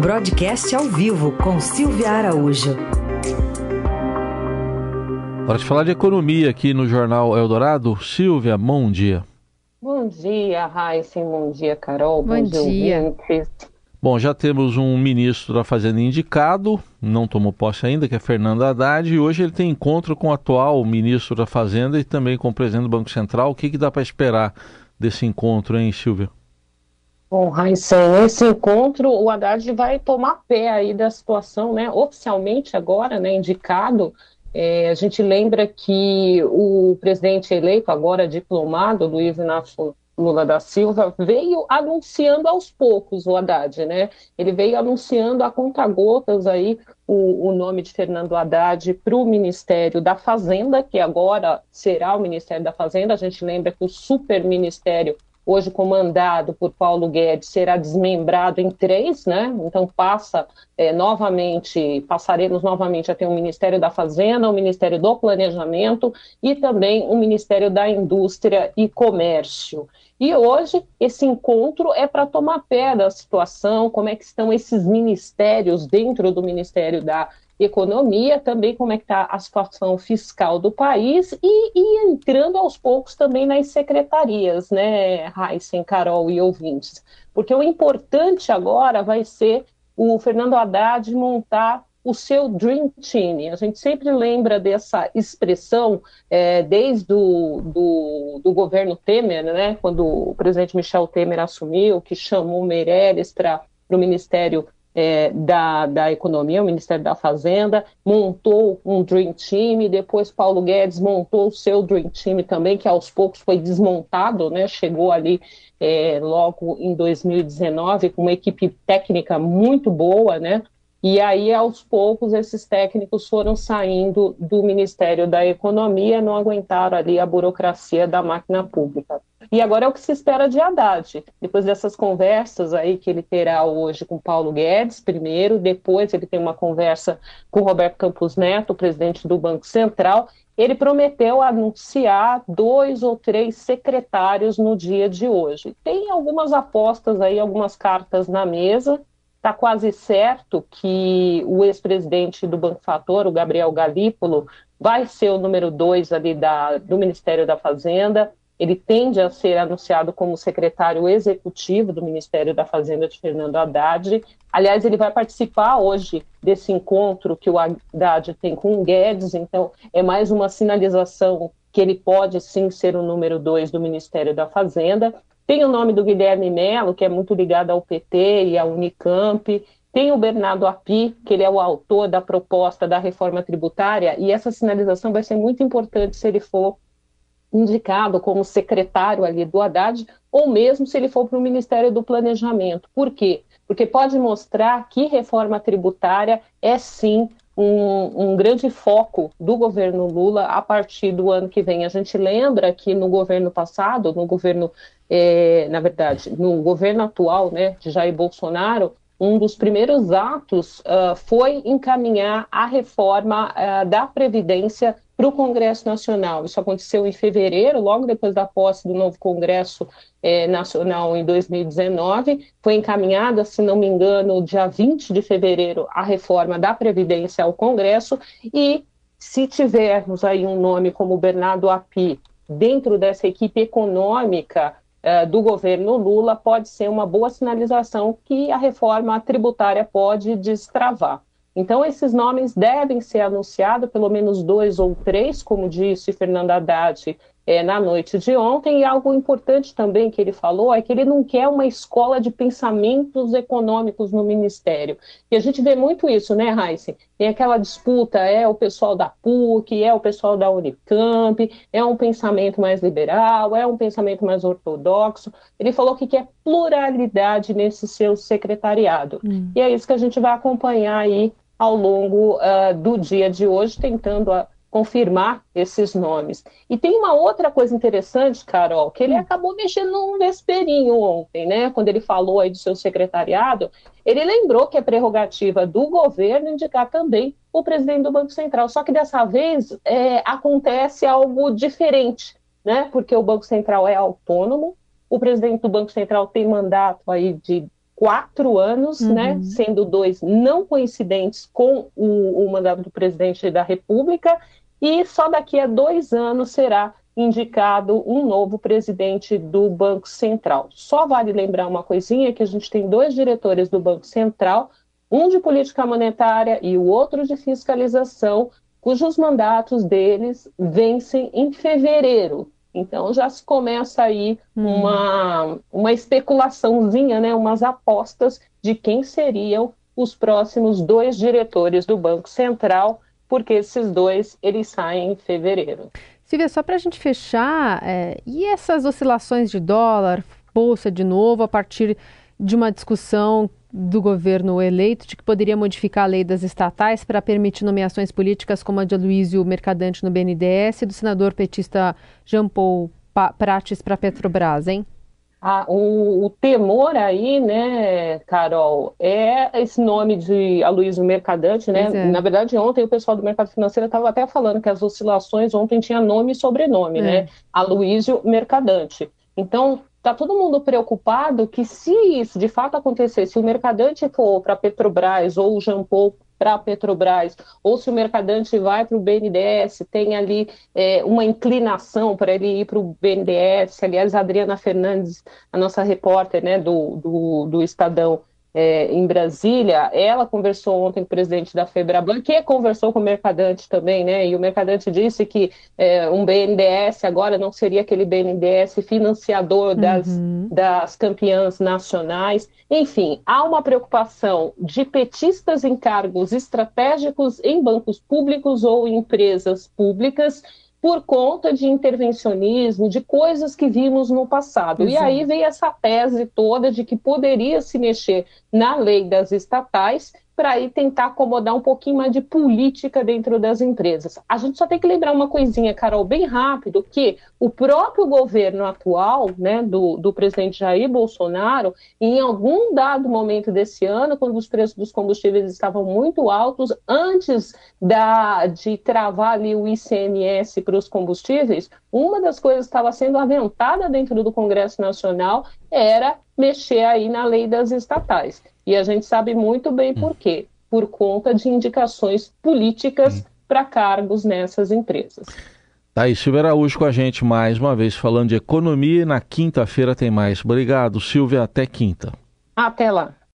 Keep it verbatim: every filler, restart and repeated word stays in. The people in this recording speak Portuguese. Broadcast ao vivo com Silvia Araújo. Hora de falar de economia aqui no Jornal Eldorado. Silvia, bom dia. Bom dia, Raíssa. Bom dia, Carol. Bom, bom dia. dia. Bom, já temos um ministro da Fazenda indicado, não tomou posse ainda, que é Fernando Haddad, e hoje ele tem encontro com o atual ministro da Fazenda e também com o presidente do Banco Central. O que, que dá para esperar desse encontro, hein, Silvia? Bom, Raíssa, nesse encontro o Haddad vai tomar pé aí da situação, né? Oficialmente agora, né, indicado. É, a gente lembra que o presidente eleito, agora diplomado, Luiz Inácio Lula da Silva, veio anunciando aos poucos o Haddad, né? Ele veio anunciando a conta-gotas aí o, o nome de Fernando Haddad para o Ministério da Fazenda, que agora será o Ministério da Fazenda. A gente lembra que o superministério hoje comandado por Paulo Guedes, será desmembrado em três, né? Então passa é, novamente, passaremos novamente a ter o Ministério da Fazenda, o Ministério do Planejamento e também o Ministério da Indústria e Comércio. E hoje esse encontro é para tomar pé da situação, como é que estão esses ministérios dentro do Ministério da Economia, também como é que está a situação fiscal do país e, e entrando aos poucos também nas secretarias, né, Raíssa, Carol e ouvintes. Porque o importante agora vai ser o Fernando Haddad montar o seu Dream Team. A gente sempre lembra dessa expressão é, desde o do, do governo Temer, né, quando o presidente Michel Temer assumiu, que chamou Meirelles para o Ministério É, da, da Economia, o Ministério da Fazenda, montou um Dream Team, depois Paulo Guedes montou o seu Dream Team também, que aos poucos foi desmontado, né? Chegou ali é, logo em dois mil e dezenove com uma equipe técnica muito boa, né? E aí aos poucos esses técnicos foram saindo do Ministério da Economia, não aguentaram ali a burocracia da máquina pública. E agora é o que se espera de Haddad, depois dessas conversas aí que ele terá hoje com Paulo Guedes primeiro, depois ele tem uma conversa com Roberto Campos Neto, presidente do Banco Central. Ele prometeu anunciar dois ou três secretários no dia de hoje. Tem algumas apostas aí, algumas cartas na mesa. Está quase certo que o ex-presidente do Banco Fator, o Gabriel Galípolo, vai ser o número dois ali da, do Ministério da Fazenda. Ele tende a ser anunciado como secretário executivo do Ministério da Fazenda de Fernando Haddad. Aliás, ele vai participar hoje desse encontro que o Haddad tem com o Guedes, então é mais uma sinalização que ele pode sim ser o número dois do Ministério da Fazenda. Tem o nome do Guilherme Mello, que é muito ligado ao P T e à Unicamp. Tem o Bernardo Api, que ele é o autor da proposta da reforma tributária, e essa sinalização vai ser muito importante se ele for indicado como secretário ali do Haddad, ou mesmo se ele for para o Ministério do Planejamento. Por quê? Porque pode mostrar que reforma tributária é sim um, um grande foco do governo Lula a partir do ano que vem. A gente lembra que no governo passado, no governo, é, na verdade, no governo atual, né, de Jair Bolsonaro, um dos primeiros atos uh, foi encaminhar a reforma uh, da Previdência para o Congresso Nacional. Isso aconteceu em fevereiro, logo depois da posse do novo Congresso eh, Nacional em dois mil e dezenove. Foi encaminhada, se não me engano, dia vinte de fevereiro, a reforma da Previdência ao Congresso. E se tivermos aí um nome como Bernardo Api dentro dessa equipe econômica eh, do governo Lula, pode ser uma boa sinalização que a reforma tributária pode destravar. Então, esses nomes devem ser anunciados, pelo menos dois ou três, como disse Fernando Haddad é, na noite de ontem. E algo importante também que ele falou é que ele não quer uma escola de pensamentos econômicos no Ministério. E a gente vê muito isso, né, Raíssa? Tem aquela disputa, é o pessoal da P U C, é o pessoal da Unicamp, é um pensamento mais liberal, é um pensamento mais ortodoxo. Ele falou que quer pluralidade nesse seu secretariado. Hum. E é isso que a gente vai acompanhar aí ao longo uh, do dia de hoje, tentando a, confirmar esses nomes. E tem uma outra coisa interessante, Carol, que ele acabou mexendo num vesperinho ontem, né? Quando ele falou aí do seu secretariado, ele lembrou que é prerrogativa do governo indicar também o presidente do Banco Central. Só que dessa vez é, acontece algo diferente, né? Porque o Banco Central é autônomo, o presidente do Banco Central tem mandato aí de quatro anos, uhum. né, sendo dois não coincidentes com o, o mandato do presidente da República, e só daqui a dois anos será indicado um novo presidente do Banco Central. Só vale lembrar uma coisinha, que a gente tem dois diretores do Banco Central, um de política monetária e o outro de fiscalização, cujos mandatos deles vencem em fevereiro. Então já se começa aí uma, uma especulaçãozinha, né, umas apostas de quem seriam os próximos dois diretores do Banco Central, porque esses dois eles saem em fevereiro. Silvia, só para a gente fechar, é, e essas oscilações de dólar, bolsa de novo, a partir de uma discussão do governo eleito de que poderia modificar a lei das estatais para permitir nomeações políticas como a de Aloísio Mercadante no B N D E S e do senador petista Jean-Paul Prates para a Petrobras, hein? Ah, o, o temor aí, né, Carol, é esse nome de Aloísio Mercadante, né? É. Na verdade, ontem o pessoal do mercado financeiro estava até falando que as oscilações ontem tinha nome e sobrenome, é. né? Aloísio Mercadante. Então, está todo mundo preocupado que se isso de fato acontecer, se o Mercadante for para a Petrobras ou o Jean Paul para a Petrobras, ou se o Mercadante vai para o B N D E S, tem ali é, uma inclinação para ele ir para o B N D E S. Aliás, a Adriana Fernandes, a nossa repórter, né, do, do, do Estadão é, em Brasília, ela conversou ontem com o presidente da FEBRABAN, que conversou com o Mercadante também, né, e o Mercadante disse que é, um B N D E S agora não seria aquele B N D E S financiador das, uhum. das campeãs nacionais. Enfim, há uma preocupação de petistas em cargos estratégicos em bancos públicos ou em empresas públicas por conta de intervencionismo, de coisas que vimos no passado. Exato. E aí vem essa tese toda de que poderia se mexer na lei das estatais para aí tentar acomodar um pouquinho mais de política dentro das empresas. A gente só tem que lembrar uma coisinha, Carol, bem rápido, que o próprio governo atual, né, do, do presidente Jair Bolsonaro, em algum dado momento desse ano, quando os preços dos combustíveis estavam muito altos, antes da, de travar ali o I C M S para os combustíveis, uma das coisas que estava sendo aventada dentro do Congresso Nacional era mexer aí na lei das estatais. E a gente sabe muito bem por quê. Por conta de indicações políticas para cargos nessas empresas. Tá aí, Silvia Araújo com a gente mais uma vez falando de economia. Na quinta-feira tem mais. Obrigado, Silvia. Até quinta. Até lá.